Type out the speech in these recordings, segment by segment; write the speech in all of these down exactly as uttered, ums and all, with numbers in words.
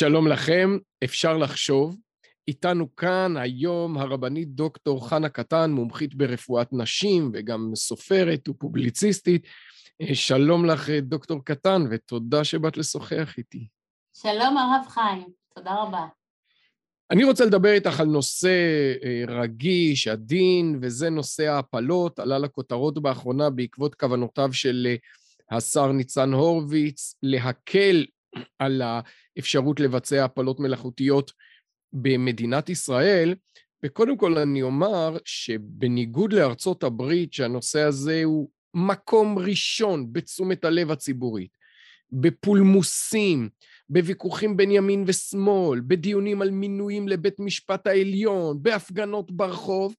שלום לכם, אפשר לחשוב. איתנו כאן היום הרבנית דוקטור חנה קטן, מומחית ברפואת נשים וגם סופרת ופובליציסטית. שלום לך דוקטור קטן, ותודה שבאת לשוחח איתי. שלום הרב חיים, תודה רבה. אני רוצה לדבר איתך על נושא רגיש, עדין, וזה נושא ההפלות, עלה לכותרות באחרונה בעקבות כוונותיו של השר ניצן הורוביץ להקל על האפשרות לבצע הפלות מלאכותיות במדינת ישראל. וקודם כל אני אומר שבניגוד לארצות הברית, שהנושא הזה הוא מקום ראשון בתשומת הלב הציבורית, בפולמוסים, בוויכוחים בין ימין ושמאל, בדיונים על מינויים לבית משפט העליון, בהפגנות ברחוב,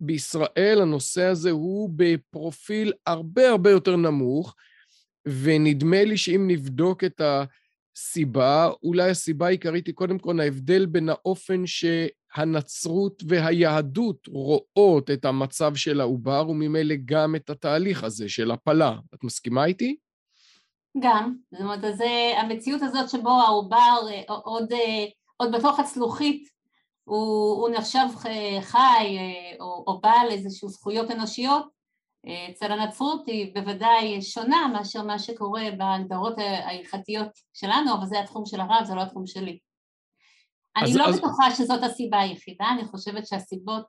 בישראל הנושא הזה הוא בפרופיל הרבה הרבה יותר נמוך, ונדמה לי שאם נבדוק את הסיבה, אולי הסיבה העיקרית היא קודם כל ההבדל בין האופן שהנצרות והיהדות רואות את המצב של העובר, וממילא גם את התהליך הזה של הפלה. את מסכימה איתי? גם, זאת אומרת, אז המציאות הזאת שבו העובר עוד, עוד בתוך הצלוחית, הוא, הוא נחשב חי או, או בעל איזשהו זכויות אנושיות, אצל הנצרות היא בוודאי שונה מאשר מה שקורה בהגדרות ההלכתיות שלנו, אבל זה התחום של הרב, זה לא התחום שלי. אני לא בטוחה שזאת הסיבה היחידה, אני חושבת שהסיבות,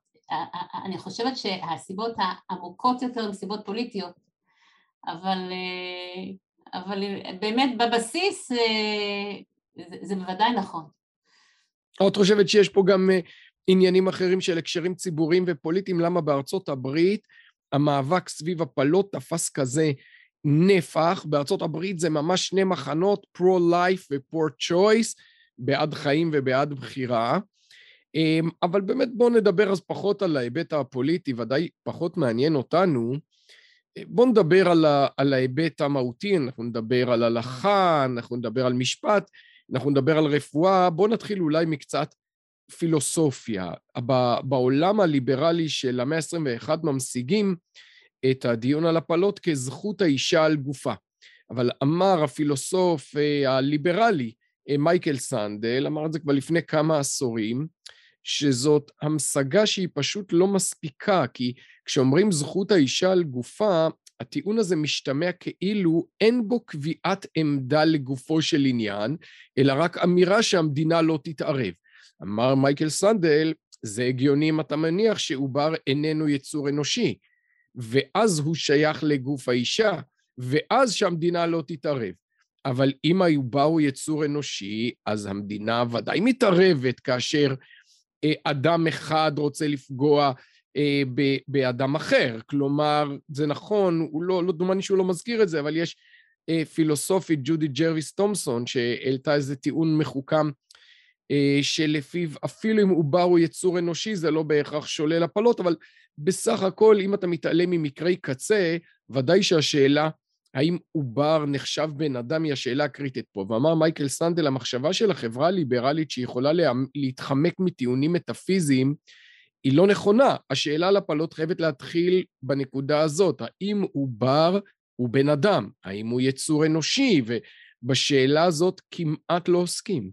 אני חושבת שהסיבות העמוקות יותר הן סיבות פוליטיות, אבל... אבל באמת בבסיס זה, זה בוודאי נכון. את חושבת שיש פה גם עניינים אחרים של הקשרים ציבוריים ופוליטיים, למה בארצות הברית המאבק סביב הפלות תפס כזה נפח? בארצות הברית זה ממש שני מחנות, פרו-לייף ופרו-צ'ויס, בעד חיים ובעד בחירה, אבל באמת בואו נדבר אז פחות על ההיבט הפוליטי, ודאי פחות מעניין אותנו, בואו נדבר על, ה, על ההיבט המהותי, אנחנו נדבר על הלכה, אנחנו נדבר על משפט, אנחנו נדבר על רפואה, בואו נתחיל אולי מקצת פילוסופיה. בעולם הליברלי של המאה ה-עשרים ואחת ממשיגים את הדיון על הפלות כזכות האישה על גופה. אבל אמר הפילוסוף הליברלי, מייקל סנדל, אמר את זה כבר לפני כמה עשורים, שזאת המשגה שהיא פשוט לא מספיקה, כי כשאומרים זכות האישה על גופה, הטיעון הזה משתמע כאילו אין בו קביעת עמדה לגופו של עניין, אלא רק אמירה שהמדינה לא תתערב. אמר מייקל סנדל, זה הגיוני אם אתה מניח שעובר איננו יצור אנושי, ואז הוא שייך לגוף האישה, ואז שהמדינה לא תתערב. אבל אם העובר הוא יצור אנושי, אז המדינה ודאי מתערבת כאשר אדם אחד רוצה לפגוע באדם אחר, כלומר, זה נכון, הוא לא, לא דומני שהוא לא מזכיר את זה, אבל יש פילוסופית ג'ודית ג'רויס-תומסון, שהעלתה איזה טיעון מחוכם, שלפיו אפילו אם עובר הוא יצור אנושי, זה לא בהכרח שולל הפלות, אבל בסך הכל, אם אתה מתעלם ממקרי קצה, ודאי שהשאלה, האם עובר נחשב בן אדם, היא השאלה הקריטית פה. ואמר מייקל סנדל, המחשבה של החברה הליברלית שיכולה להתחמק מטיעונים מטאפיזיים, היא לא נכונה. השאלה על הפלות חייבת להתחיל בנקודה הזאת, האם עובר הוא בן אדם, האם הוא יצור אנושי, ובשאלה הזאת כמעט לא עוסקים.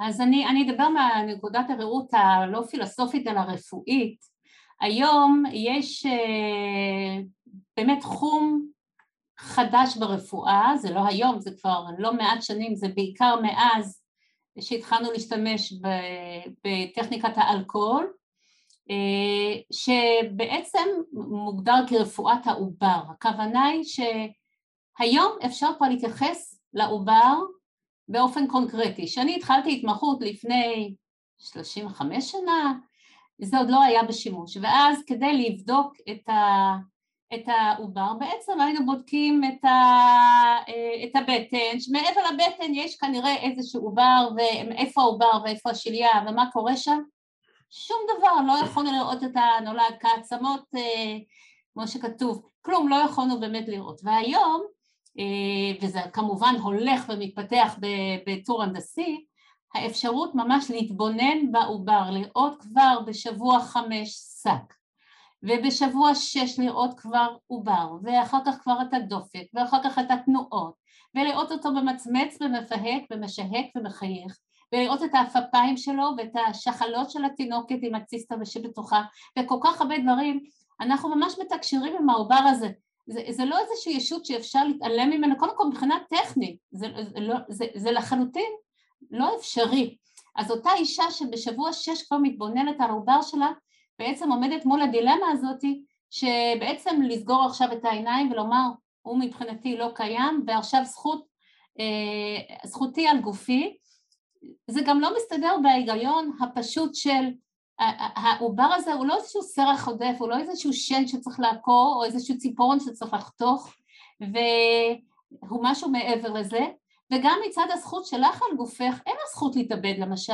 אז אני, אני אדבר מהנקודת הראות הלא פילוסופית אלא רפואית. היום יש אה, באמת חום, חדש ברפואה, זה לא היום, זה כבר לא מעט שנים, זה בעיקר מאז שהתחלנו להשתמש בטכניקת האלכוהול, שבעצם מוגדר כרפואת העובר. הכוונה היא שהיום אפשר כבר להתייחס לעובר באופן קונקרטי. שאני התחלתי התמחות לפני שלושים וחמש שנה, זה עוד לא היה בשימוש, ואז כדי לבדוק את ה... את העובר, בעצם היינו בודקים את, ה, את הבטן, שמעבר לבטן יש כנראה איזשהו עובר, ואיפה העובר ואיפה השליה ומה קורה שם, שום דבר, לא יכולנו לראות את הנולד כעצמות, כמו שכתוב, כלום, לא יכולנו באמת לראות. והיום, וזה כמובן הולך ומתפתח בטור הנדסי, האפשרות ממש להתבונן בעובר, לראות כבר בשבוע חמש סק. ובשבוע שש לראות כבר עובר, ואחר כך כבר את הדופק, ואחר כך את התנועות, ולראות אותו ממצמץ ומפהק ומשהק ומחייך, ולראות את האפפיים שלו ואת השחלות של התינוקת עם הציסטה שבתוכה, וכל כך הרבה דברים, אנחנו ממש מתקשרים עם העובר הזה. זה, זה לא איזושהי ישות שאפשר להתעלם ממנו, קודם כל מבחינה טכנית, זה, זה, זה, זה לחלוטין לא אפשרי. אז אותה אישה שבשבוע שש כבר מתבוננת על העובר שלה, בעצם עומדת מול הדילמה הזאת, שבעצם לסגור עכשיו את העיניים ולומר, הוא מבחינתי לא קיים, ועכשיו זכות, אה, זכותי על גופי, זה גם לא מסתדר בהיגיון הפשוט של, העובר הזה הוא לא איזשהו סרח עודף, הוא לא איזשהו שן שצריך לעקור, או איזשהו ציפורן שצריך לחתוך, והוא משהו מעבר לזה, וגם מצד הזכות שלך על גופך, אין הזכות להתאבד למשל,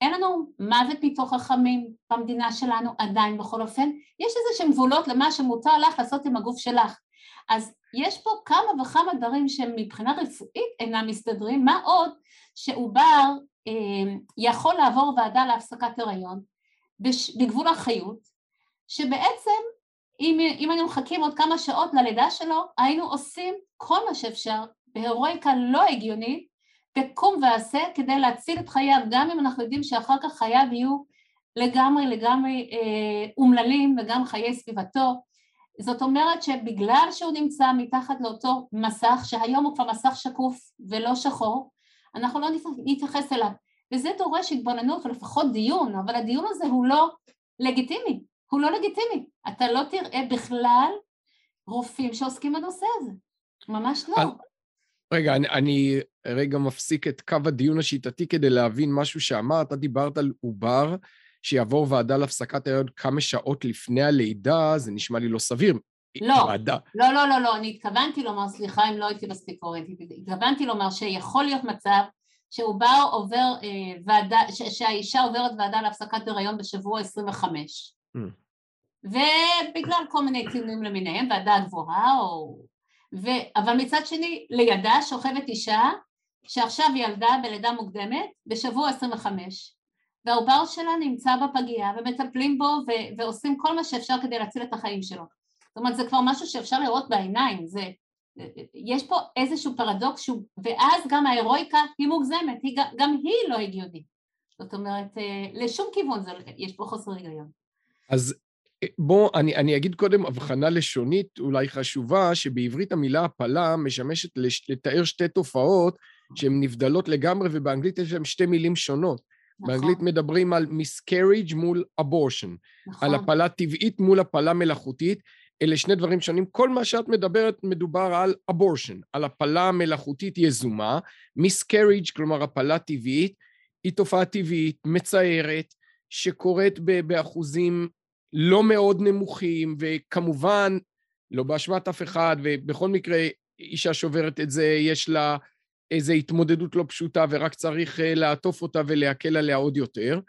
אין לנו מוות מתוך רחמים במדינה שלנו, עדיין בכל אופן, יש איזה שהם גבולות למה שמותר לך לעשות עם הגוף שלך, אז יש פה כמה וכמה דברים שמבחינה רפואית אינם מסתדרים, מה עוד שעובר אה, יכול לעבור ועדה להפסקת הריון, בגבול החיות, שבעצם אם, אם היינו מחכים עוד כמה שעות ללידה שלו, היינו עושים כל מה שאפשר, בהירואיקה לא הגיונית, בקום ועשה כדי להציל את חייו, גם אם אנחנו יודעים שאחר כך חייו יהיו לגמרי לגמרי אה, אומללים וגם חיי סביבתו, זאת אומרת שבגלל שהוא נמצא מתחת לאותו מסך, שהיום הוא כבר מסך שקוף ולא שחור, אנחנו לא נתייחס אליו, וזה דורש התבוננות ולפחות דיון, אבל הדיון הזה הוא לא לגיטימי, הוא לא לגיטימי, אתה לא תראה בכלל רופאים שעוסקים בנושא הזה, ממש לא. רגע, אני, אני רגע מפסיק את קו הדיון השיטתי כדי להבין משהו שאמרת, אתה דיברת על עובר, שיעבור ועדה להפסקת הריון כמה שעות לפני הלידה, זה נשמע לי לא סביר. לא, לא, לא, לא, לא, אני התכוונתי לומר, סליחה אם לא הייתי מספיק קורנטית, התכוונתי לומר שיכול להיות מצב שעובר עובר אה, ועדה, ש- שהאישה עוברת ועדה להפסקת הריון בשבוע עשרים וחמש. Mm. ובגלל כל מיני טיעונים למיניהם, ועדה גבוהה, או... ו... אבל מצד שני, לידה שוכבת אישה, שעכשיו ילדה בלידה מוקדמת, בשבוע עשרים וחמש. והעובר שלה נמצא בפגיעה, ומטפלים בו, ו- ועושים כל מה שאפשר כדי להציל את החיים שלו. זאת אומרת, זה כבר משהו שאפשר לראות בעיניים, זה, יש פה איזשהו פרדוקס, שהוא, ואז גם ההירואיקה היא מוגזמת, היא, גם היא לא הגיונית. זאת אומרת, לשום כיוון זה, יש פה חוסר היגיון. אז בוא, אני, אני אגיד קודם הבחנה לשונית, אולי חשובה, שבעברית המילה הפלה משמשת לתאר שתי תופעות, שהן נבדלות לגמרי, ובאנגלית יש להן שתי מילים שונות. נכון. באנגלית מדברים על miscarriage מול abortion, נכון. על הפלה טבעית מול הפלה מלאכותית, אלה שני דברים שונים, כל מה שאת מדברת מדובר על abortion, על הפלה מלאכותית יזומה, miscarriage, כלומר הפלה טבעית, היא תופעה טבעית, מצערת, שקורית באחוזים לא מאוד נמוכים, וכמובן, לא באשמת אף אחד, ובכל מקרה אישה שוברת את זה, יש לה... איזו התמודדות לא פשוטה, ורק צריך לעטוף אותה ולהקל עליה עוד יותר.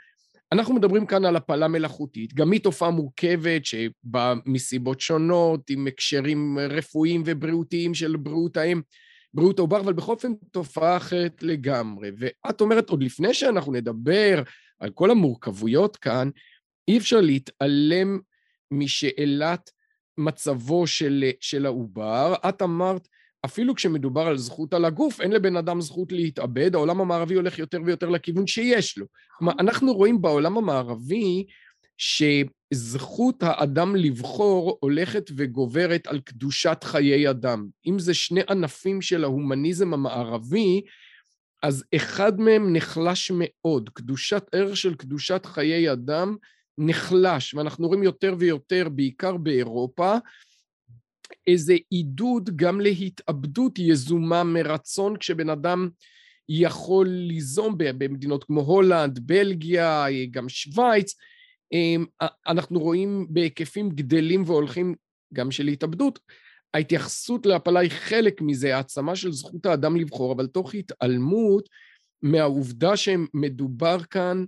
אנחנו מדברים כאן על הפלה מלאכותית, גם היא תופעה מורכבת, שבאה מסיבות שונות, עם הקשרים רפואיים ובריאותיים של בריאות האם, בריאות העובר, אבל בכל אופן תופעה אחרת לגמרי. ואת אומרת, עוד לפני שאנחנו נדבר על כל המורכבויות כאן, אי אפשר להתעלם משאלת מצבו של, של העובר. את אמרת, אפילו כשמדובר על זכות על הגוף, אין לבן אדם זכות להתאבד, העולם המערבי הולך יותר ויותר לכיוון שיש לו. כלומר, אנחנו רואים בעולם המערבי, שזכות האדם לבחור הולכת וגוברת על קדושת חיי אדם. אם זה שני ענפים של ההומניזם המערבי, אז אחד מהם נחלש מאוד. קדושת ערך של קדושת חיי אדם נחלש, ואנחנו רואים יותר ויותר, בעיקר באירופה, איזה עידוד גם להתאבדות יזומה מרצון, כשבן אדם יכול ליזום במדינות כמו הולנד, בלגיה, גם שוויץ, אנחנו רואים בהיקפים גדלים והולכים גם של התאבדות. ההתייחסות להפלה היא חלק מזה, העצמה של זכות האדם לבחור, אבל תוך התעלמות מהעובדה שמדובר כאן,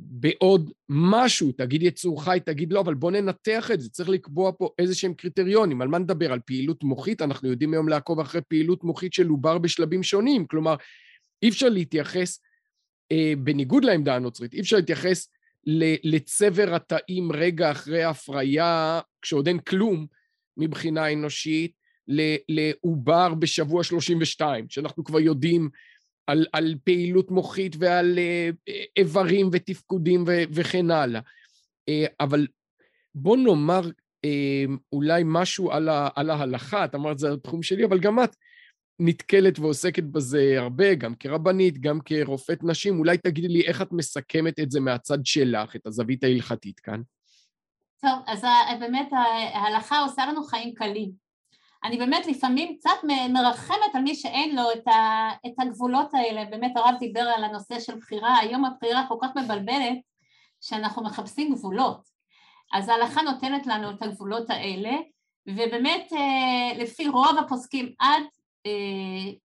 בעוד משהו, תגיד יצור חי, תגיד לא, אבל בוא ננתח את זה, צריך לקבוע פה איזה שהם קריטריונים, על מה נדבר, על פעילות מוחית, אנחנו יודעים היום לעקוב אחרי פעילות מוחית של עובר בשלבים שונים, כלומר, אי אפשר להתייחס, אה, בניגוד לעמדה הנוצרית, אי אפשר להתייחס ל- לצבר התאים רגע אחרי ההפריה, כשעוד אין כלום מבחינה אנושית, לעובר בשבוע שלושים ושתיים, שאנחנו כבר יודעים על, על פעילות מוחית ועל איברים ותפקודים ו, וכן הלאה. אבל בוא נאמר אולי משהו על, ה, על ההלכה, את אמרת זה התחום שלי, אבל גם את נתקלת ועוסקת בזה הרבה, גם כרבנית, גם כרופאת נשים, אולי תגידי לי איך את מסכמת את זה מהצד שלך, את הזווית ההלכתית כאן. טוב, אז באמת ההלכה עושה לנו חיים קלים. אני באמת לפעמים קצת מרחמת על מי שאין לו את, ה, את הגבולות האלה, באמת הרב דיבר על הנושא של בחירה, היום הבחירה כל כך מבלבלת שאנחנו מחפשים גבולות, אז ההלכה נותנת לנו את הגבולות האלה, ובאמת לפי רוב הפוסקים עד,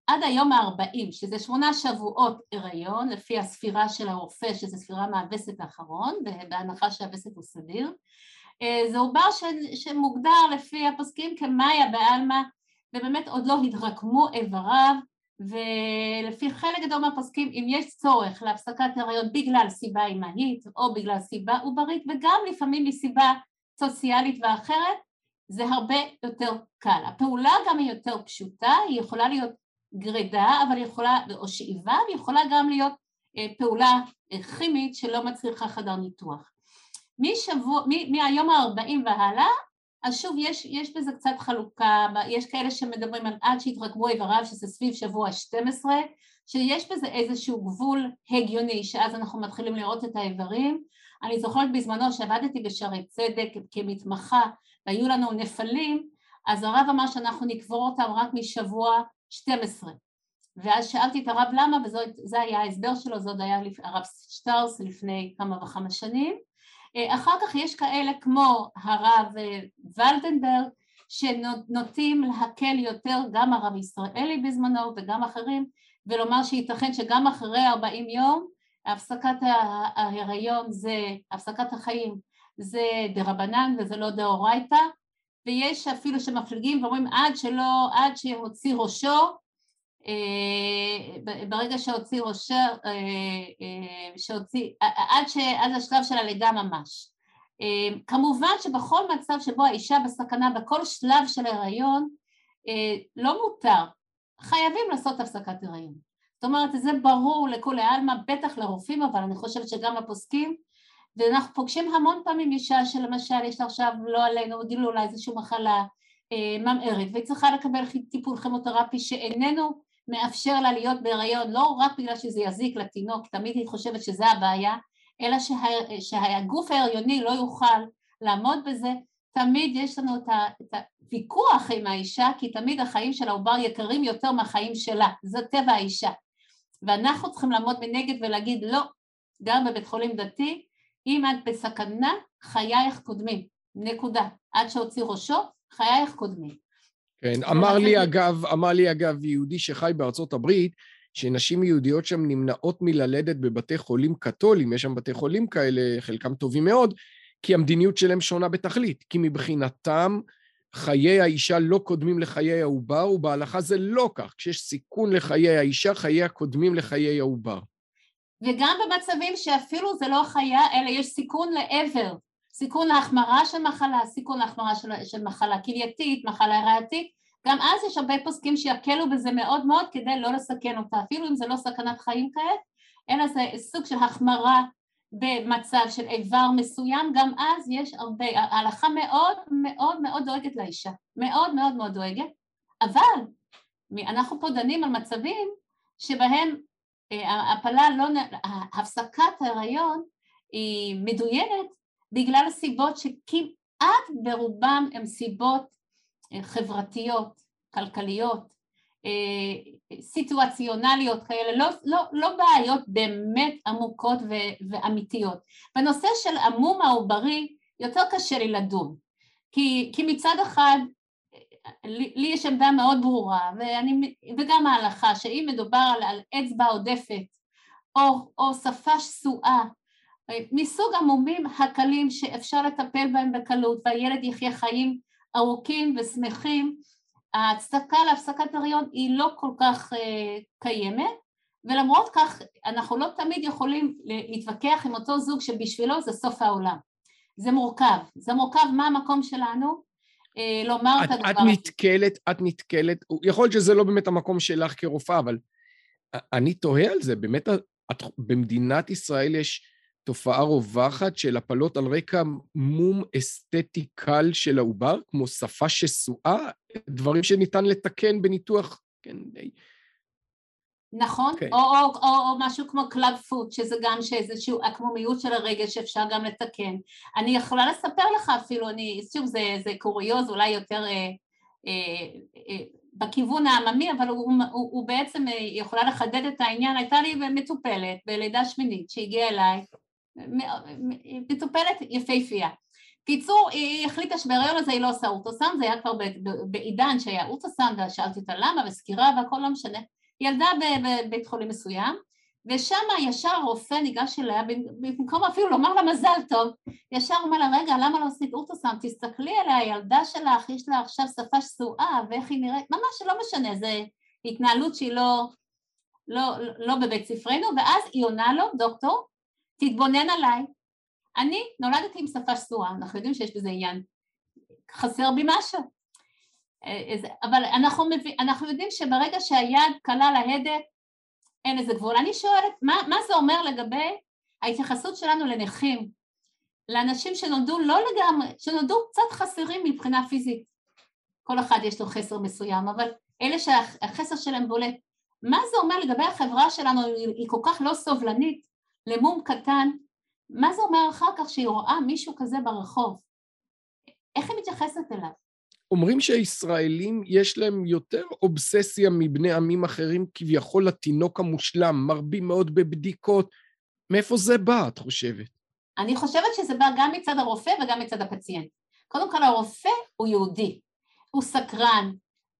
עד היום ה-ארבעים, שזה שמונה שבועות הריון, לפי הספירה של הרופא, שזה ספירה מהווסת האחרון, בהנחה שהווסת הוא סדיר, זה עובר שמוגדר לפי הפוסקים כמאיה באלמה, ובאמת עוד לא התרקמו איבריו, ולפי חלק גדול מהפוסקים, אם יש צורך להפסקת הריון בגלל סיבה אימהית, או בגלל סיבה עוברית, וגם לפעמים מסיבה סוציאלית ואחרת, זה הרבה יותר קל. הפעולה גם היא יותר פשוטה, היא יכולה להיות גרידה, אבל יכולה, או שאיבה, והיא יכולה גם להיות פעולה כימית שלא מצריכה חדר ניתוח. משבוע, מהיום ה-ארבעים והלאה, אז שוב יש, יש בזה קצת חלוקה, יש כאלה שמדברים על עד שהתרקמו איבריו, שזה סביב שבוע שתים עשרה, שיש בזה איזשהו גבול הגיוני, שאז אנחנו מתחילים לראות את האיברים. אני זוכרת בזמנו שעבדתי בשערי צדק כמתמחה, והיו לנו נפלים, אז הרב אמר שאנחנו נקבור אותם רק משבוע שתים עשרה. ואז שאלתי את הרב למה, וזה היה ההסבר שלו, זה עוד היה הרב שטרס לפני כמה וכמה שנים, אחר כך יש כאלה כמו הרב ולדנברג שנוטים להקל יותר, גם הרב ישראלי בזמנו וגם אחרים, ולומר שייתכן שגם אחרי ארבעים יום הפסקת ההיריון זה, הפסקת החיים זה דרבנן וזה לא דאורייתא, ויש אפילו שמפליגים ואומרים עד שלא, עד שהוציא ראשו, ברגע שהוציא ראשו, עד השלב של הלידה ממש. כמובן שבכל מצב שבו האישה בסכנה, בכל שלב של ההיריון, לא מותר, חייבים לעשות הפסקת הריון. זאת אומרת, זה ברור לכולי עלמא, בטח לרופאים, אבל אני חושבת שגם לפוסקים, ואנחנו פוגשים המון פעמים אישה שלמשל יש לה עכשיו לא עלינו, גילו אולי איזושהי מחלה ממארת, והיא צריכה לקבל טיפול כימותרפי שאיננו מאפשר לה להיות בהיריון, לא רק בגלל שזה יזיק לתינוק, תמיד היא חושבת שזה הבעיה, אלא שה, שהגוף ההריוני לא יוכל לעמוד בזה, תמיד יש לנו את, ה, את הוויכוח עם האישה, כי תמיד החיים של העובר יקרים יותר מהחיים שלה, זה טבע האישה, ואנחנו צריכים לעמוד מנגד ולהגיד לא, גם בבית חולים דתי, אם את בסכנה, חייך קודמים, נקודה, עד שהוציא ראשו, חייך קודמים. כן, אמר לי אגב, אמר לי אגב יהודי שחי בארצות הברית, שנשים יהודיות שם נמנעות מללדת בבתי חולים קתולים, יש שם בתי חולים כאלה, חלקם טובים מאוד, כי המדיניות שלהם שונה בתכלית, כי מבחינתם חיי האישה לא קודמים לחיי העובר, ובהלכה זה לא כך, כשיש סיכון לחיי האישה, חייה קודמים לחיי העובר. וגם במצבים שאפילו זה לא חיה, אלא יש סיכון לעבר, סיכון להחמרה של מחלה, סיכון להחמרה של, של מחלה כלייתית, מחלה הריאתית, גם אז יש הרבה פוסקים שיקלו בזה מאוד מאוד כדי לא לסכן אותה, אפילו אם זה לא סכנת חיים כעת, אלא זה סוג של החמרה במצב של איבר מסוים, גם אז יש הרבה, ההלכה מאוד מאוד מאוד דואגת לאישה, מאוד מאוד מאוד דואגת, אבל אנחנו פה דנים על מצבים שבהם הפלה לא, הפסקת ההיריון היא מדויקת, בגלל הסיבות שכמעט ברובם הן סיבות חברתיות, כלכליות, סיטואציונליות כאלה, לא, לא, לא בעיות באמת עמוקות ו- ואמיתיות. בנושא של המום העוברי יותר קשה לי לדון, כי, כי מצד אחד לי, לי יש עמדה מאוד ברורה, ואני, וגם ההלכה שאם מדובר על, על אצבע עודפת או, או שפה שסועה, מסוג המומים הקלים שאפשר לטפל בהם בקלות, והילד יחיה חיים ארוכים ושמחים, ההצדקה להפסקת הריון היא לא כל כך אה, קיימת, ולמרות כך אנחנו לא תמיד יכולים להתווכח עם אותו זוג שבשבילו זה סוף העולם. זה מורכב, זה מורכב מה המקום שלנו, לומר את הדבר. את נתקלת, את נתקלת, יכול להיות שזה לא באמת המקום שלך כרופאה, אבל אני תוהה על זה, באמת במדינת ישראל יש תופעה רווחת של הפלות על רקע מום אסתטי קל של העובר, כמו שפה שסועה, דברים שניתן לתקן בניתוח, כן, נכון, okay. או, או, או, או משהו כמו קלאב פוט, שזה גם שאיזשהו עקמומיות של הרגל שאפשר גם לתקן. אני יכולה לספר לך אפילו, אני, שוב, זה, זה קוריוז, אולי יותר אה, אה, אה, בכיוון העממי, אבל הוא, הוא, הוא, הוא בעצם יכולה לחדד את העניין. הייתה לי מטופלת בלידה שמינית שהגיעה אליי, מטופלת יפהפייה. קיצור, היא החליטה שבהיריון הזה היא לא עושה אוטוסאונד, זה היה כבר בעידן שהיה אוטוסאונד, שאלתי אותה למה, וסקירה והכל לא משנה. ילדה בבית חולים מסוים, ושם ישר רופא ניגש אליה, במקום אפילו לומר לה מזל טוב, ישר אומר לה, רגע, למה לא עושים אולטרסאונד? תסתכלי עליה, הילדה שלך, יש לה עכשיו שפה שסועה, ואיך היא נראית, ממש לא משנה, זו התנהלות שהיא לא, לא, לא, לא בבית ספרנו, ואז היא עונה לו, דוקטור, תתבונן עליי, אני נולדתי עם שפה שסועה, אנחנו יודעים שיש בזה עניין, חסר בי משהו, אבל אנחנו, אנחנו יודעים שברגע שהיד קלה להדק, אין איזה גבול. אני שואלת, מה, מה זה אומר לגבי ההתייחסות שלנו לנכים, לאנשים שנולדו לא לגמרי, שנולדו קצת חסרים מבחינה פיזית. כל אחד יש לו חסר מסוים, אבל אלה שהחסר שלהם בולט. מה זה אומר לגבי החברה שלנו, היא כל כך לא סובלנית, למום קטן, מה זה אומר אחר כך שהיא רואה מישהו כזה ברחוב? איך היא מתייחסת אליו? אומרים שהישראלים יש להם יותר אובססיה מבני עמים אחרים, כביכול לתינוק המושלם, מרבים מאוד בבדיקות. מאיפה זה בא, את חושבת? אני חושבת שזה בא גם מצד הרופא וגם מצד הפציינט. קודם כל, הרופא הוא יהודי, הוא סקרן,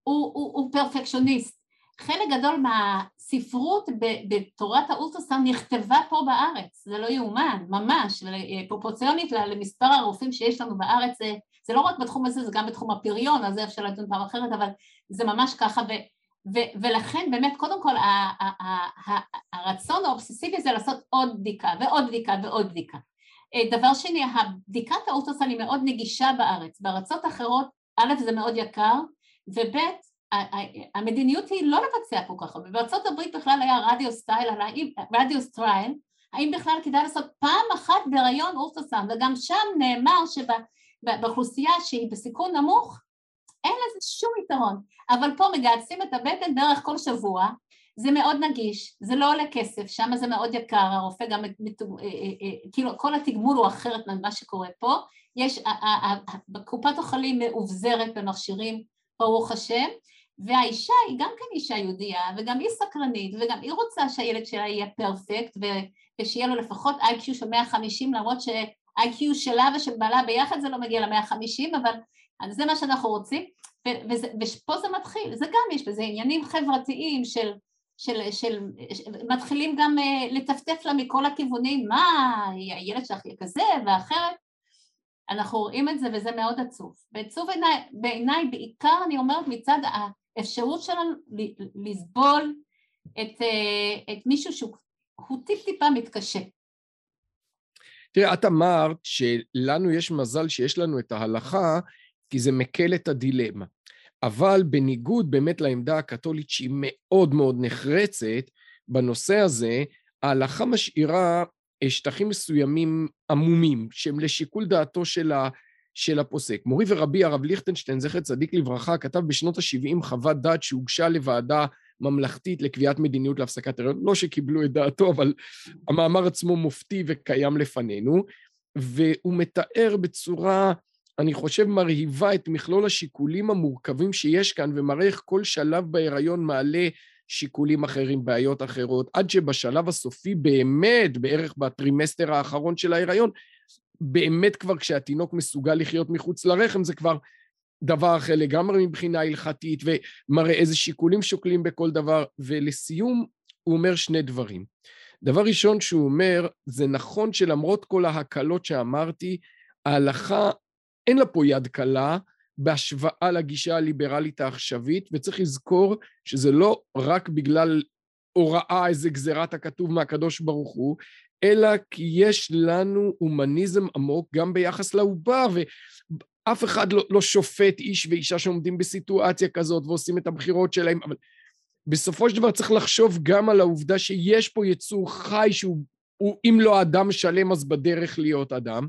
הוא, הוא, הוא פרפקשוניסט. חלק גדול מהספרות בתורת האולטרסאונד נכתבה פה בארץ, זה לא יאומן, ממש, פרופורציונית למספר הרופאים שיש לנו בארץ, זה... זה לא רק בתחום הזה, זה גם בתחום הפריון, אז זה אפשר לדון פעם אחרת, אבל זה ממש ככה, ו- ו- ולכן באמת, קודם כל, ה- ה- ה- ה- הרצון האובססיבי זה לעשות עוד בדיקה, ועוד בדיקה, ועוד בדיקה. דבר שני, הבדיקת האולטרסאונד היא מאוד נגישה בארץ, בארצות אחרות, א', זה מאוד יקר, וב', ה- ה- המדיניות היא לא לבצע כל כך, ובארצות הברית בכלל היה רדיו סטייל, רדיו סטרייל, האם בכלל כדאי לעשות פעם אחת בהיריון אולטרסאונד, וגם שם נאמר שבה, באוכלוסייה שהיא בסיכון נמוך, אין לזה שום יתרון, אבל פה מגעצים את הבטן דרך כל שבוע, זה מאוד נגיש, זה לא עולה כסף, שם זה מאוד יקר, הרופא גם, כאילו כל התגמול הוא אחרת ממה שקורה פה, יש, בקופת אוכלים מאובזרת במכשירים, ברוך השם, והאישה היא גם כן אישה יהודייה, וגם היא סקרנית, וגם היא רוצה שהילד שלה יהיה פרפקט, ושיהיה לו לפחות איי קיו של מאה וחמישים, למרות ש... איי קיו שלה ושל בעלה ביחד זה לא מגיע ל-מאה וחמישים, אבל זה מה שאנחנו רוצים, ו- וזה, ופה זה מתחיל, זה גם יש בזה עניינים חברתיים של, של, של, של מתחילים גם uh, לטפטף לה מכל הכיוונים, מה הילד שלך יהיה כזה ואחרת, אנחנו רואים את זה וזה מאוד עצוב, ועצוב בעיניי, בעיני, בעיקר אני אומרת מצד האפשרות שלנו ל- לסבול את, uh, את מישהו שהוא טיפ טיפה מתקשה. תראה, את אמרת שלנו יש מזל שיש לנו את ההלכה, כי זה מקל את הדילמה. אבל בניגוד באמת לעמדה הקתולית שהיא מאוד מאוד נחרצת, בנושא הזה, ההלכה משאירה שטחים מסוימים עמומים, שהם לשיקול דעתו של, ה, של הפוסק. מורי ורבי הרב ליכטנשטיין, זכר צדיק לברכה, כתב בשנות ה-שבעים חוות דעת שהוגשה לוועדה ממלכתית לקביעת מדיניות להפסקת הריון, לא שקיבלו את דעתו, אבל המאמר עצמו מופתי וקיים לפנינו, והוא מתאר בצורה, אני חושב, מרהיבה את מכלול השיקולים המורכבים שיש כאן, ומראה איך כל שלב בהיריון מעלה שיקולים אחרים, בעיות אחרות, עד שבשלב הסופי באמת, בערך בטרימסטר האחרון של ההיריון, באמת כבר כשהתינוק מסוגל לחיות מחוץ לרחם, זה כבר... דבר אחר לגמרי מבחינה הלכתית, ומראה איזה שיקולים שוקלים בכל דבר, ולסיום הוא אומר שני דברים. דבר ראשון שהוא אומר, זה נכון שלמרות כל ההקלות שאמרתי, ההלכה אין לה פה יד קלה, בהשוואה לגישה הליברלית העכשווית, וצריך לזכור שזה לא רק בגלל הוראה איזה גזירת הכתוב מהקדוש ברוך הוא, אלא כי יש לנו הומניזם עמוק גם ביחס לעובר, ו... אף אחד לא, לא שופט איש ואישה שעומדים בסיטואציה כזאת ועושים את הבחירות שלהם, אבל בסופו של דבר צריך לחשוב גם על העובדה שיש פה יצור חי שהוא, הוא, אם לא אדם שלם, אז בדרך להיות אדם.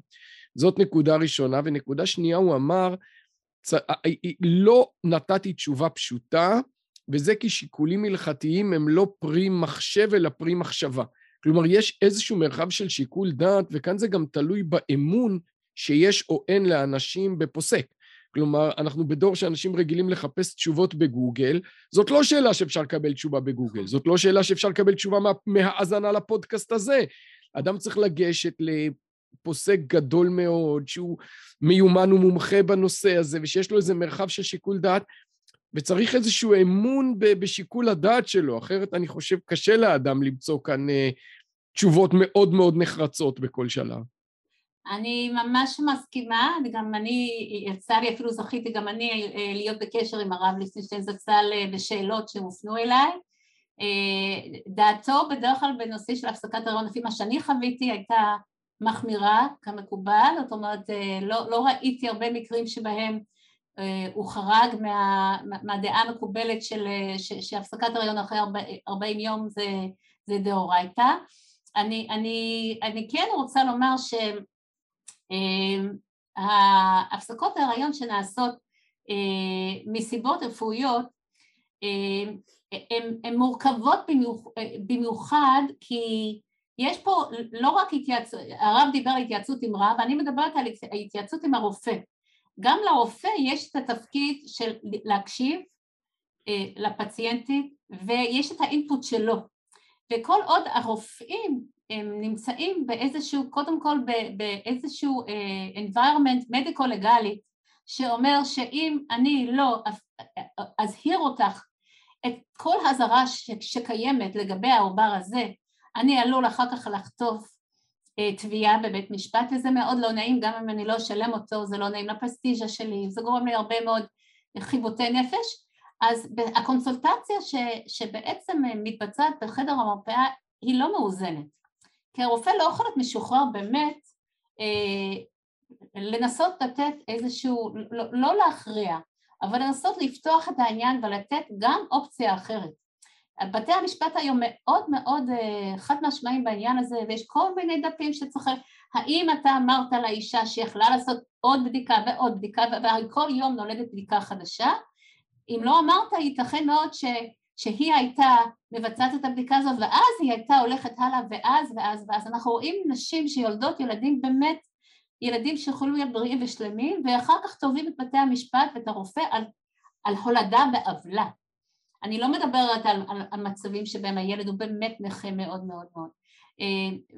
זאת נקודה ראשונה. ונקודה שנייה, הוא אמר, לא נתתי תשובה פשוטה, וזה כי שיקולים הלכתיים הם לא פרי מחשב, אלא פרי מחשבה. כלומר, יש איזשהו מרחב של שיקול דעת, וכאן זה גם תלוי באמון שיש או אין לאנשים בפוסק. כלומר, אנחנו בדור שאנשים רגילים לחפש תשובות בגוגל, זאת לא שאלה שאפשר לקבל תשובה בגוגל, זאת לא שאלה שאפשר לקבל תשובה מהאזנה לפודקאסט הזה. אדם צריך לגשת לפוסק גדול מאוד, שהוא מיומן ומומחה בנושא הזה, ושיש לו איזה מרחב של שיקול דעת, וצריך איזשהו אמון בשיקול הדעת שלו, אחרת אני חושב קשה לאדם למצוא כאן תשובות מאוד מאוד נחרצות בכל שלב. אני ממש מסכימה, גם אני, לצערי אפילו זכיתי, גם אני להיות בקשר עם הרב ליכטנשטיין זצ"ל בשאלות שהופנו אליי. דעתו בדרך כלל בנושא של הפסקת הריון, לפי מה שאני חוויתי, הייתה מחמירה כמקובל, זאת אומרת, לא, לא ראיתי הרבה מקרים שבהם הוא חרג מה, מהדעה המקובלת של, ש, שהפסקת הריון אחרי ארבעים יום זה, זה דאורייתא. אני, אני, אני כן רוצה לומר ש... ההפסקות ההיריון שנעשות מסיבות רפואיות הן מורכבות במיוחד, כי יש פה לא רק התייעצות, הרב דיבר על התייעצות עם רב, אני מדברת על התייעצות עם הרופא. גם לרופא יש את התפקיד של להקשיב לפציינטית, ויש את האינפוט שלו, וכל עוד הרופאים הם נמצאים באיזשהו, קודם כל באיזשהו environment מדיקו-לגלי, שאומר שאם אני לא אזהיר אותך את כל הזרה שקיימת לגבי העובר הזה, אני עלול אחר כך לחטוף תביעה בבית משפט, וזה מאוד לא נעים, גם אם אני לא אשלם אותו, זה לא נעים לפרסטיז'ה שלי, זה גורם לי הרבה מאוד חיבוטי נפש. אז הקונסולטציה שבעצם מתבצעת בחדר המרפאה היא לא מאוזנת. כי הרופא לא יכול להיות משוחרר באמת אה, לנסות לתת איזשהו, לא, לא להכריע, אבל לנסות לפתוח את העניין ולתת גם אופציה אחרת. בתי המשפט היום מאוד מאוד אה, חד משמעיים בעניין הזה, ויש כל מיני דפים שצריך, האם אתה אמרת לאישה שיכלה לעשות עוד בדיקה ועוד בדיקה, וכל יום נולדת בדיקה חדשה, אם לא אמרת, ייתכן מאוד ש... שהיא הייתה מבצעת את הבדיקה הזאת, ואז היא הייתה הולכת הלאה, ואז, ואז, ואז. אנחנו רואים נשים שיולדות ילדים, באמת ילדים שיכולו להיות בריאים ושלמים, ואחר כך תובעים את בתי המשפט ואת הרופא על, על הולדה בעוולה. אני לא מדברת על, על, על מצבים שבהם הילד הוא באמת נכה מאוד מאוד מאוד.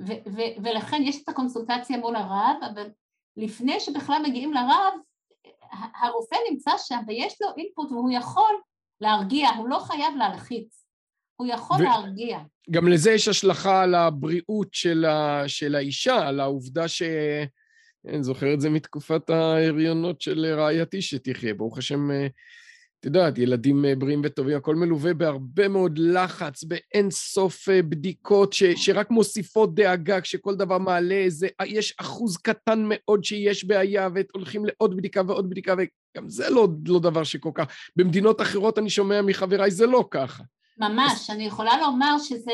ו, ו, ולכן יש את הקונסולטציה מול הרב, אבל לפני שבכלל מגיעים לרב, הרופא נמצא שם ויש לו אינפוט והוא יכול להרגיע, הוא לא חייב להלחיץ, הוא יכול ו... להרגיע. גם לזה יש השלכה על הבריאות של, ה... של האישה, על העובדה ש... אני זוכר את זה מתקופת ההריונות של רעייתי שתחיה, ברוך השם, את יודעת, ילדים בריאים וטובים, הכל מלווה בהרבה מאוד לחץ, באין סוף בדיקות ש... שרק מוסיפות דאגה, כשכל דבר מעלה איזה, יש אחוז קטן מאוד שיש בעיה, והולכים לעוד בדיקה ועוד בדיקה ו... גם זה לא, לא דבר שכל כך, במדינות אחרות אני שומע מחבריי, זה לא ככה. ממש, אני יכולה לומר שזה,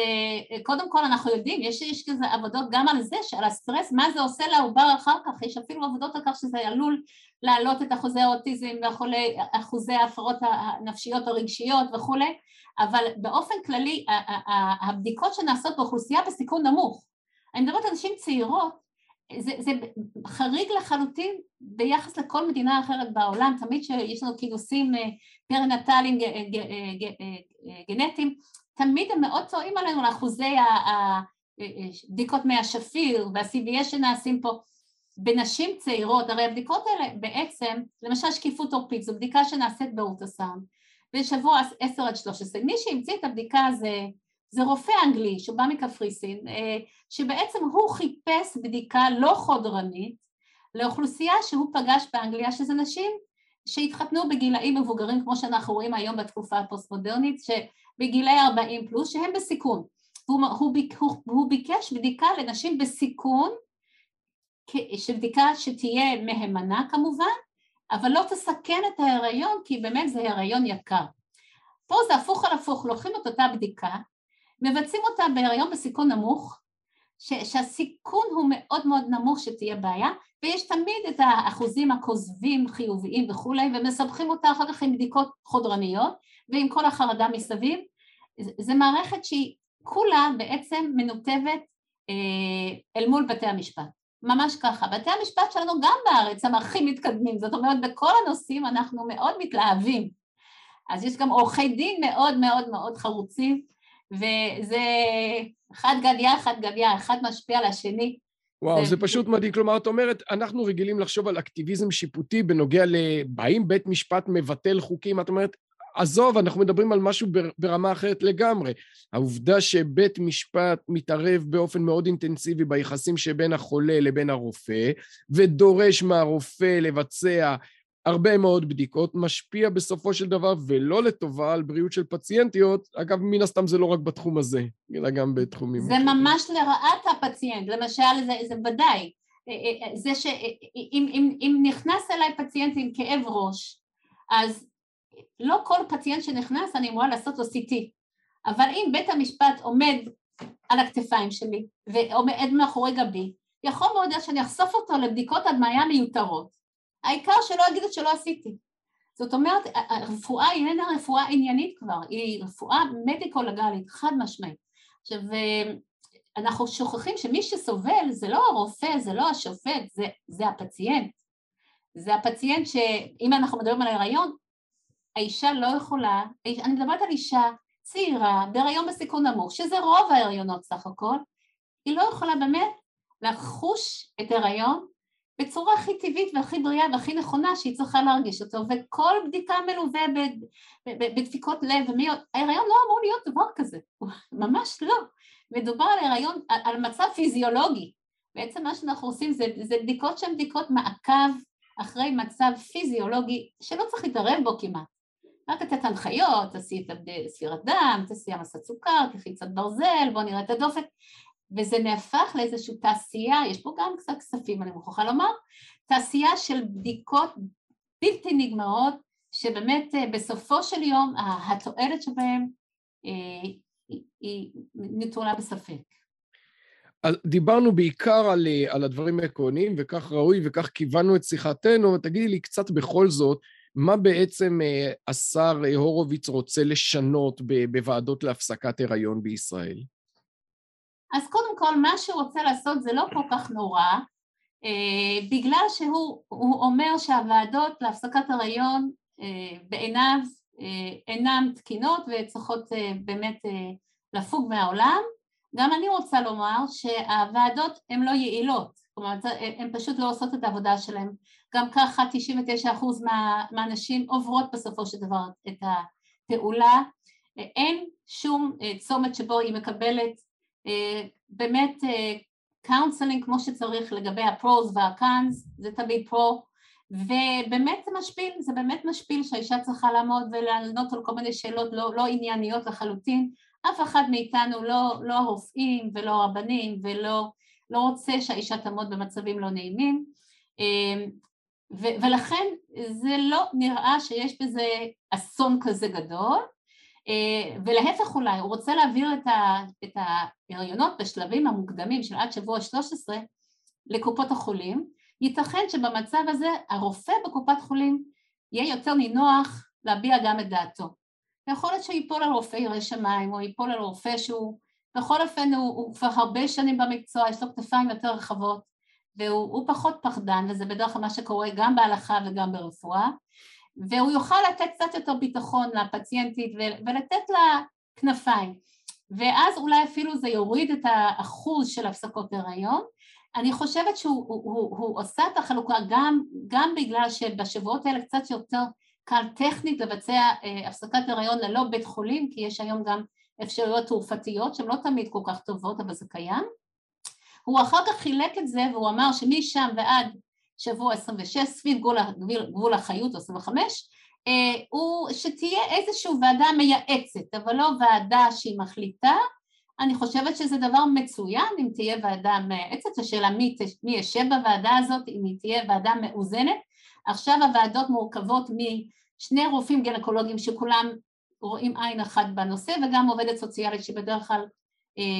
קודם כל אנחנו יודעים, יש, יש כזה עבודות גם על זה, שעל הסטרס, מה זה עושה לעובר אחר כך, יש אפילו עבודות על כך שזה עלול להעלות את אחוזי האוטיזם, ואחוזי ההפרעות הנפשיות הרגשיות וכו', אבל באופן כללי, הבדיקות שנעשות באוכלוסייה בסיכון נמוך, אני מדברת על אנשים צעירות, זה, זה חריג לחלוטין ביחס לכל מדינה אחרת בעולם, תמיד שיש לנו כינוסים פרנטליים גנטיים, תמיד הם מאוד טועים עלינו לאחוזי הבדיקות מי השפיר וה-סי בי אס שנעשים פה בנשים צעירות, הרי הבדיקות האלה בעצם, למשל שקיפות עורפית, זו בדיקה שנעשית באולטרסאונד, בשבוע עשר עד שלוש עשרה, מי שהמציא את הבדיקה זה... זה רופא אנגלי שבא מקפריסין, שבעצם הוא חיפש בדיקה לא חודרנית לאוכלוסייה שהוא פגש באנגליה, שזה נשים שהתחתנו בגילאים מבוגרים, כמו שאנחנו רואים היום בתקופה הפוסט-מודרנית, שבגילאי ארבעים פלוס, שהם בסיכון. הוא, הוא, הוא, הוא ביקש בדיקה לנשים בסיכון, שבדיקה שתהיה מהימנה כמובן, אבל לא תסכן את ההיריון, כי באמת זה הריון יקר. פה זה הפוך על הפוך, לוקחים את אותה בדיקה, מבצעים אותה בהיריון בסיכון נמוך, ש- שהסיכון הוא מאוד מאוד נמוך שתהיה בעיה, ויש תמיד את האחוזים הכוזבים, חיוביים וכו', ומסבכים אותה אחר כך עם בדיקות חודרניות, ועם כל החרדה מסביב. זו מערכת שהיא כולה בעצם מנותבת אה, אל מול בתי המשפט. ממש ככה. בתי המשפט שלנו גם בארץ הם הכי מתקדמים, זאת אומרת, בכל הנושאים אנחנו מאוד מתלהבים. אז יש גם עורכי דין מאוד מאוד מאוד חרוצים, וזה אחד גדיה, אחד גדיה, אחד משפיע על השני. וואו, זה, זה פשוט מדהים. כלומר, את אומרת, אנחנו רגילים לחשוב על אקטיביזם שיפוטי בנוגע לבאים בית משפט מבטל חוקים, את אומרת, עזוב, אנחנו מדברים על משהו ברמה אחרת לגמרי. העובדה שבית משפט מתערב באופן מאוד אינטנסיבי ביחסים שבין החולה לבין הרופא, ודורש מהרופא לבצע הרבה מאוד בדיקות, משפיע בסופו של דבר ולא לטובה על בריאות של פציינטיות. אגב, מן הסתם זה לא רק בתחום הזה, אלא גם בתחומים. זה ממש לרעת הפציינט, למשל זה, זה ודאי. זה שאם, אם, אם נכנס אליי פציינט עם כאב ראש, אז לא כל פציינט שנכנס אני אמורה לעשות לו סי טי, אבל אם בית המשפט עומד על הכתפיים שלי ועומד מאחורי גבי, יכול מאוד שאני אחשוף אותו לבדיקות הדמיה מיותרות, העיקר שלא אגיד שלא עשיתי. זאת אומרת, הרפואה היא איננה רפואה עניינית כבר, היא רפואה מדיקולגלית, חד משמעית. עכשיו, אנחנו שוכחים שמי שסובל זה לא הרופא, זה לא השופט, זה, זה הפציינט. זה הפציינט שאם אנחנו מדברים על ההיריון, האישה לא יכולה, אני מדברת על אישה צעירה, בהיריון בסיכון נמוך, שזה רוב ההיריונות סך הכל, היא לא יכולה באמת לחוש את ההיריון בצורה הכי טבעית והכי בריאה והכי נכונה שהיא צריכה להרגיש אותו, וכל בדיקה מלווה בדפיקות לב, ההיריון לא אמור להיות דבר כזה, ממש לא. מדובר על ההיריון, על מצב פיזיולוגי, בעצם מה שאנחנו עושים זה, זה בדיקות שהן בדיקות מעקב, אחרי מצב פיזיולוגי שלא צריך להתערב בו כמעט. רק לתת הנחיות, תעשי את ספירת דם, תעשי המסת סוכר, תחי קצת ברזל, בוא נראה את הדופק, וזה נהפך לאיזושהי תעשייה, יש פה גם קצת כספים, אני מוכרחה לומר, תעשייה של בדיקות בלתי נגמרות, שבאמת בסופו של יום התועלת שבהם היא, היא, היא נתונה בספק. דיברנו בעיקר על, על הדברים העקרוניים, וכך ראוי וכך כיוונו את שיחתנו, ותגידי לי קצת בכל זאת, מה בעצם השר הורוביץ רוצה לשנות בוועדות להפסקת הריון בישראל? אז קודם כל, מה שהוא רוצה לעשות זה לא כל כך נורא, בגלל שהוא אומר שהוועדות להפסקת הריון בעיניו אינן תקינות וצריכות באמת לפוג מהעולם. גם אני רוצה לומר שהוועדות הן לא יעילות, כלומר הן פשוט לא עושות את העבודה שלהן, גם ככה תשעים ותשע אחוז מה, מהנשים עוברות בסופו של דבר את הפעולה, אין שום צומת שבו היא מקבלת באמת קאונסלינג כמו שצריך לגבי הפרוס והקאנס, זה תמיד פרו, ובאמת זה משפיל, זה באמת משפיל שהאישה צריכה לעמוד ולענות על כל מיני שאלות לא, לא ענייניות לחלוטין, אף אחד מאיתנו, לא, לא הרופאים ולא הרבנים, ולא לא רוצה שהאישה תעמוד במצבים לא נעימים, ו, ולכן זה לא נראה שיש בזה אסון כזה גדול, ולהפך אולי, הוא רוצה להעביר את, ה, את ההריונות בשלבים המוקדמים של עד שבוע שלוש עשרה לקופות החולים, ייתכן שבמצב הזה הרופא בקופת חולים יהיה יותר נינוח להביע גם את דעתו. יכול להיות שהוא ייפול על רופא ירא שמיים, או ייפול על רופא שהוא, בכל אופן הוא, הוא כבר הרבה שנים במקצוע, יש לו כתפיים יותר רחבות, והוא פחות פחדן, וזה בדרך כלל מה שקורה גם בהלכה וגם ברפואה, והוא יוכל לתת קצת יותר ביטחון לפציינטית, ולתת לה כנפיים, ואז אולי אפילו זה יוריד את האחוז של הפסקות הריון. אני חושבת שהוא הוא, הוא, הוא עושה את החלוקה גם, גם בגלל שבשבועות האלה קצת יותר, קל טכנית לבצע אה, הפסקת הריון ללא בית חולים, כי יש היום גם אפשרויות תרופתיות, שהן לא תמיד כל כך טובות, אבל זה קיים. הוא אחר כך חילק את זה, והוא אמר שמשם ועד שבוע עשרים ושש, סביב גבול, גבול החיות, עשרים וחמש, אה, הוא שתהיה איזושהי ועדה מייעצת, אבל לא ועדה שהיא מחליטה. אני חושבת שזה דבר מצוין, אם תהיה ועדה מייעצת, השאלה מי, מי ישב בוועדה הזאת, אם היא תהיה ועדה מאוזנת, עכשיו הוועדות מורכבות משני רופאים גינקולוגים שכולם רואים עין אחת בנושא, וגם עובדת סוציאלית שבדרך כלל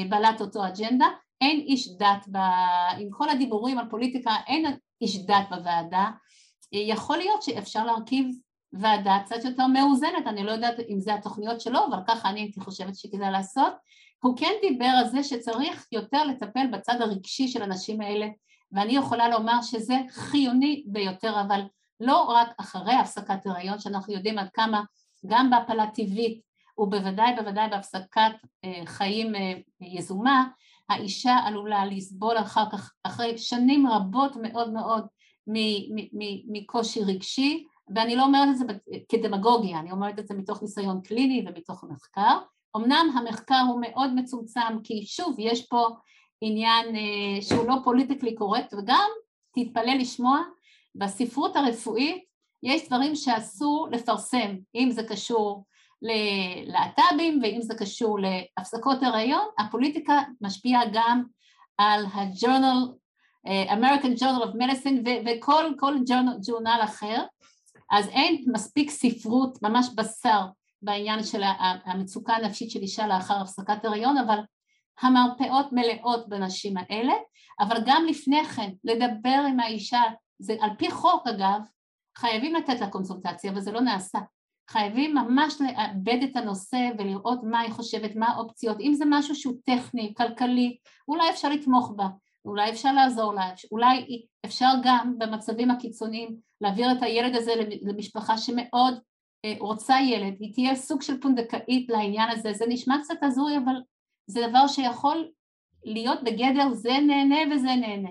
בעלת אותו אג'נדה. אין איש דת, ב... עם כל הדיבורים על פוליטיקה, אין איש דת בוועדה. יכול להיות שאפשר להרכיב ועדה קצת יותר מאוזנת, אני לא יודעת אם זה התוכניות שלו, אבל ככה אני הייתי חושבת שכדאי לעשות. הוא כן דיבר על זה שצריך יותר לטפל בצד הרגשי של אנשים האלה, ואני יכולה לומר שזה חיוני ביותר, אבל לא רק אחרי הפסקת הריון, שאנחנו יודעים עד כמה, גם בהפלה טבעית, ובוודאי בוודאי בהפסקת חיים יזומה, האישה עלולה לסבול אחר כך, אחרי שנים רבות מאוד מאוד מקושי רגשי, ואני לא אומרת את זה כדמגוגיה, אני אומרת את זה מתוך ניסיון קליני ומתוך מחקר. אמנם המחקר הוא מאוד מצומצם, כי שוב יש פה עניין שהוא לא פוליטיקלי קורקט, וגם תתפלא לשמוע, בספרות הרפואית יש דברים שאסור לפרסם, אם זה קשור ללהט"בים ואם זה קשור להפסקות הריון. הפוליטיקה משפיעה גם על ה-Journal, American Journal of Medicine וכל כל ג'ורנל אחר, אז אין מספיק ספרות, ממש בשר, בעניין של המצוקה הנפשית של אישה לאחר הפסקת הריון, אבל המרפאות מלאות בנשים האלה. אבל גם לפני כן, לדבר עם האישה, זה על פי חוק אגב, חייבים לתת לה קונסולטציה, וזה לא נעשה. חייבים ממש לאבד את הנושא ולראות מה היא חושבת, מה האופציות, אם זה משהו שהוא טכני, כלכלי, אולי אפשר לתמוך בה, אולי אפשר לעזור לה, אולי אפשר גם במצבים הקיצוניים להעביר את הילד הזה למשפחה שמאוד רוצה ילד, היא תהיה סוג של פונדקאית לעניין הזה. זה נשמע קצת הזוי, אבל זה דבר שיכול להיות בגדר זה נהנה וזה נהנה.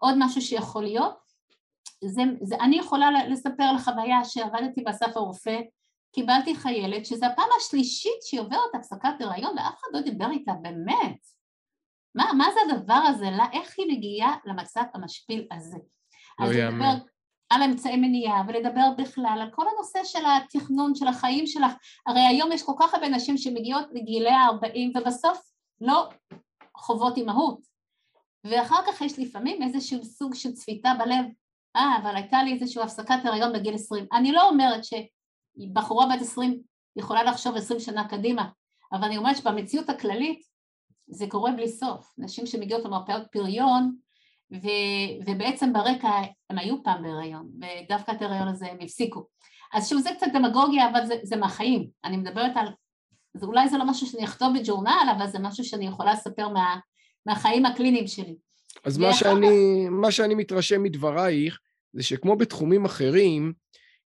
עוד משהו שיכול להיות, זה, זה, אני יכולה לספר על חוויה שעבדתי באסף הרופא, קיבלתי חיילת שזו הפעם השלישית שהיא עוברת הפסקת הריון, ואף אחד לא דיבר איתה באמת. מה, מה זה הדבר הזה? לא, איך היא מגיעה למצב המשפיל הזה? לא אז יאמן. לדבר על אמצעי מניעה, ולדבר בכלל על כל הנושא של התכנון, של החיים שלך. הרי היום יש כל כך הרבה נשים שמגיעות לגילי ה-ארבעים, ובסוף לא חוות אימהות. ואחר כך יש לפעמים איזשהו סוג של צפיתה בלב, אה, אבל הייתה לי איזשהו הפסקת הריון בגיל עשרים. אני לא אומרת שבחורה בת עשרים יכולה לחשוב עשרים שנה קדימה, אבל אני אומרת שבמציאות הכללית זה קורה בלי סוף. נשים שמגיעות למרפאות פריון, ו- ובעצם ברקע הם היו פעם בהיריון, ודווקא את ההיריון הזה הם הפסיקו. אז שוב, זה קצת דמגוגיה, אבל זה, זה מהחיים. אני מדברת על, אז אולי זה לא משהו שאני אכתוב בג'ורנל, אבל זה משהו שאני יכולה לספר מה, מהחיים הקליניים שלי. אז מה שאני, מה שאני מתרשם מדברייך, זה שכמו בתחומים אחרים,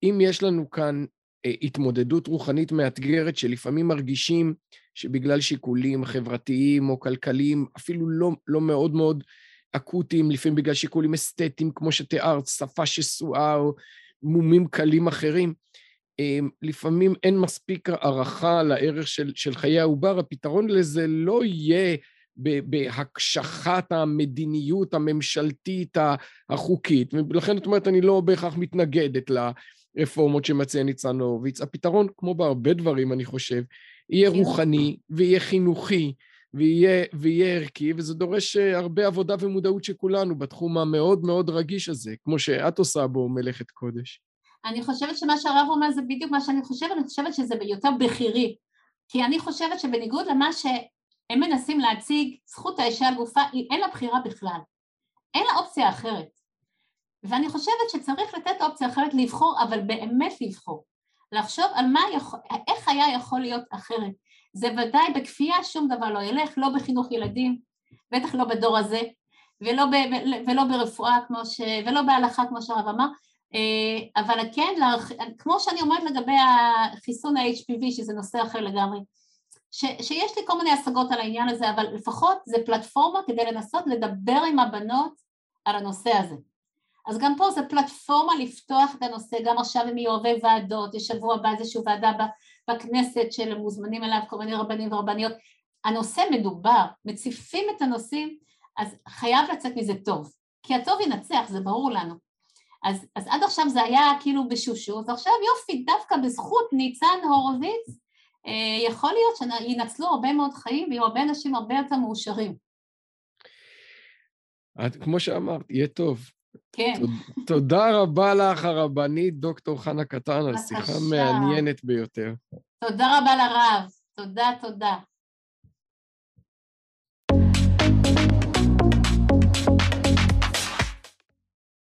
אם יש לנו כאן אה, התמודדות רוחנית מאתגרת, שלפעמים מרגישים שבגלל שיקולים חברתיים או כלכליים, אפילו לא, לא מאוד מאוד אקוטיים, לפעמים בגלל שיקולים אסתטיים, כמו שתיארת, שפה שסועה או מומים קלים אחרים, אה, לפעמים אין מספיק הערכה לערך של, של חיי העובר. הפתרון לזה לא יהיה בהקשחת המדיניות הממשלתית החוקית, ולכן זאת אומרת אני לא בהכרח מתנגדת לרפורמות שמציע ניצן הורוביץ. הפתרון כמו בהרבה דברים אני חושב יהיה רוחני ויהיה חינוכי ויהיה, ויהיה ערכי, וזה דורש הרבה עבודה ומודעות שכולנו בתחום המאוד מאוד רגיש הזה, כמו שאת עושה בו מלאכת קודש. אני חושבת שמה שהרב אומר זה בדיוק מה שאני חושבת, אני חושבת שזה יותר בחירי, כי אני חושבת שבניגוד למה ש הם מנסים להציג, זכות האישה על גופה, אין לה בחירה בכלל. אין לה אופציה אחרת. ואני חושבת שצריך לתת אופציה אחרת לבחור, אבל באמת לבחור. לחשוב על מה יכול, איך היה יכול להיות אחרת. זה ודאי בכפייה שום דבר לא ילך, לא בחינוך ילדים, בטח לא בדור הזה, ולא, ב, ולא ברפואה כמו ש, ולא בהלכה כמו שהרב אמר, אבל כן, כמו שאני אומרת לגבי החיסון ה-אייץ' פי וי, שזה נושא אחר לגמרי, ש, שיש לי כל מיני השגות על העניין הזה, אבל לפחות זה פלטפורמה כדי לנסות לדבר עם הבנות על הנושא הזה. אז גם פה זה פלטפורמה לפתוח את הנושא, גם עכשיו עם אוהבי ועדות, יש שבוע הבא איזושהי ועדה בכנסת של מוזמנים אליו כל מיני רבנים ורבניות, הנושא מדובר, מציפים את הנושאים, אז חייב לצאת מזה טוב, כי הטוב ינצח, זה ברור לנו. אז, אז עד עכשיו זה היה כאילו בשושות, אז עכשיו יופי, דווקא בזכות ניצן הורוביץ, יכול להיות שינצלו הרבה מאוד חיים ויהיו הרבה אנשים הרבה יותר מאושרים. את, כמו שאמרת, יהיה טוב. כן. תודה רבה לך הרבנית דוקטור חנה קטן, על שיחה מעניינת ביותר. תודה רבה לרב, תודה, תודה.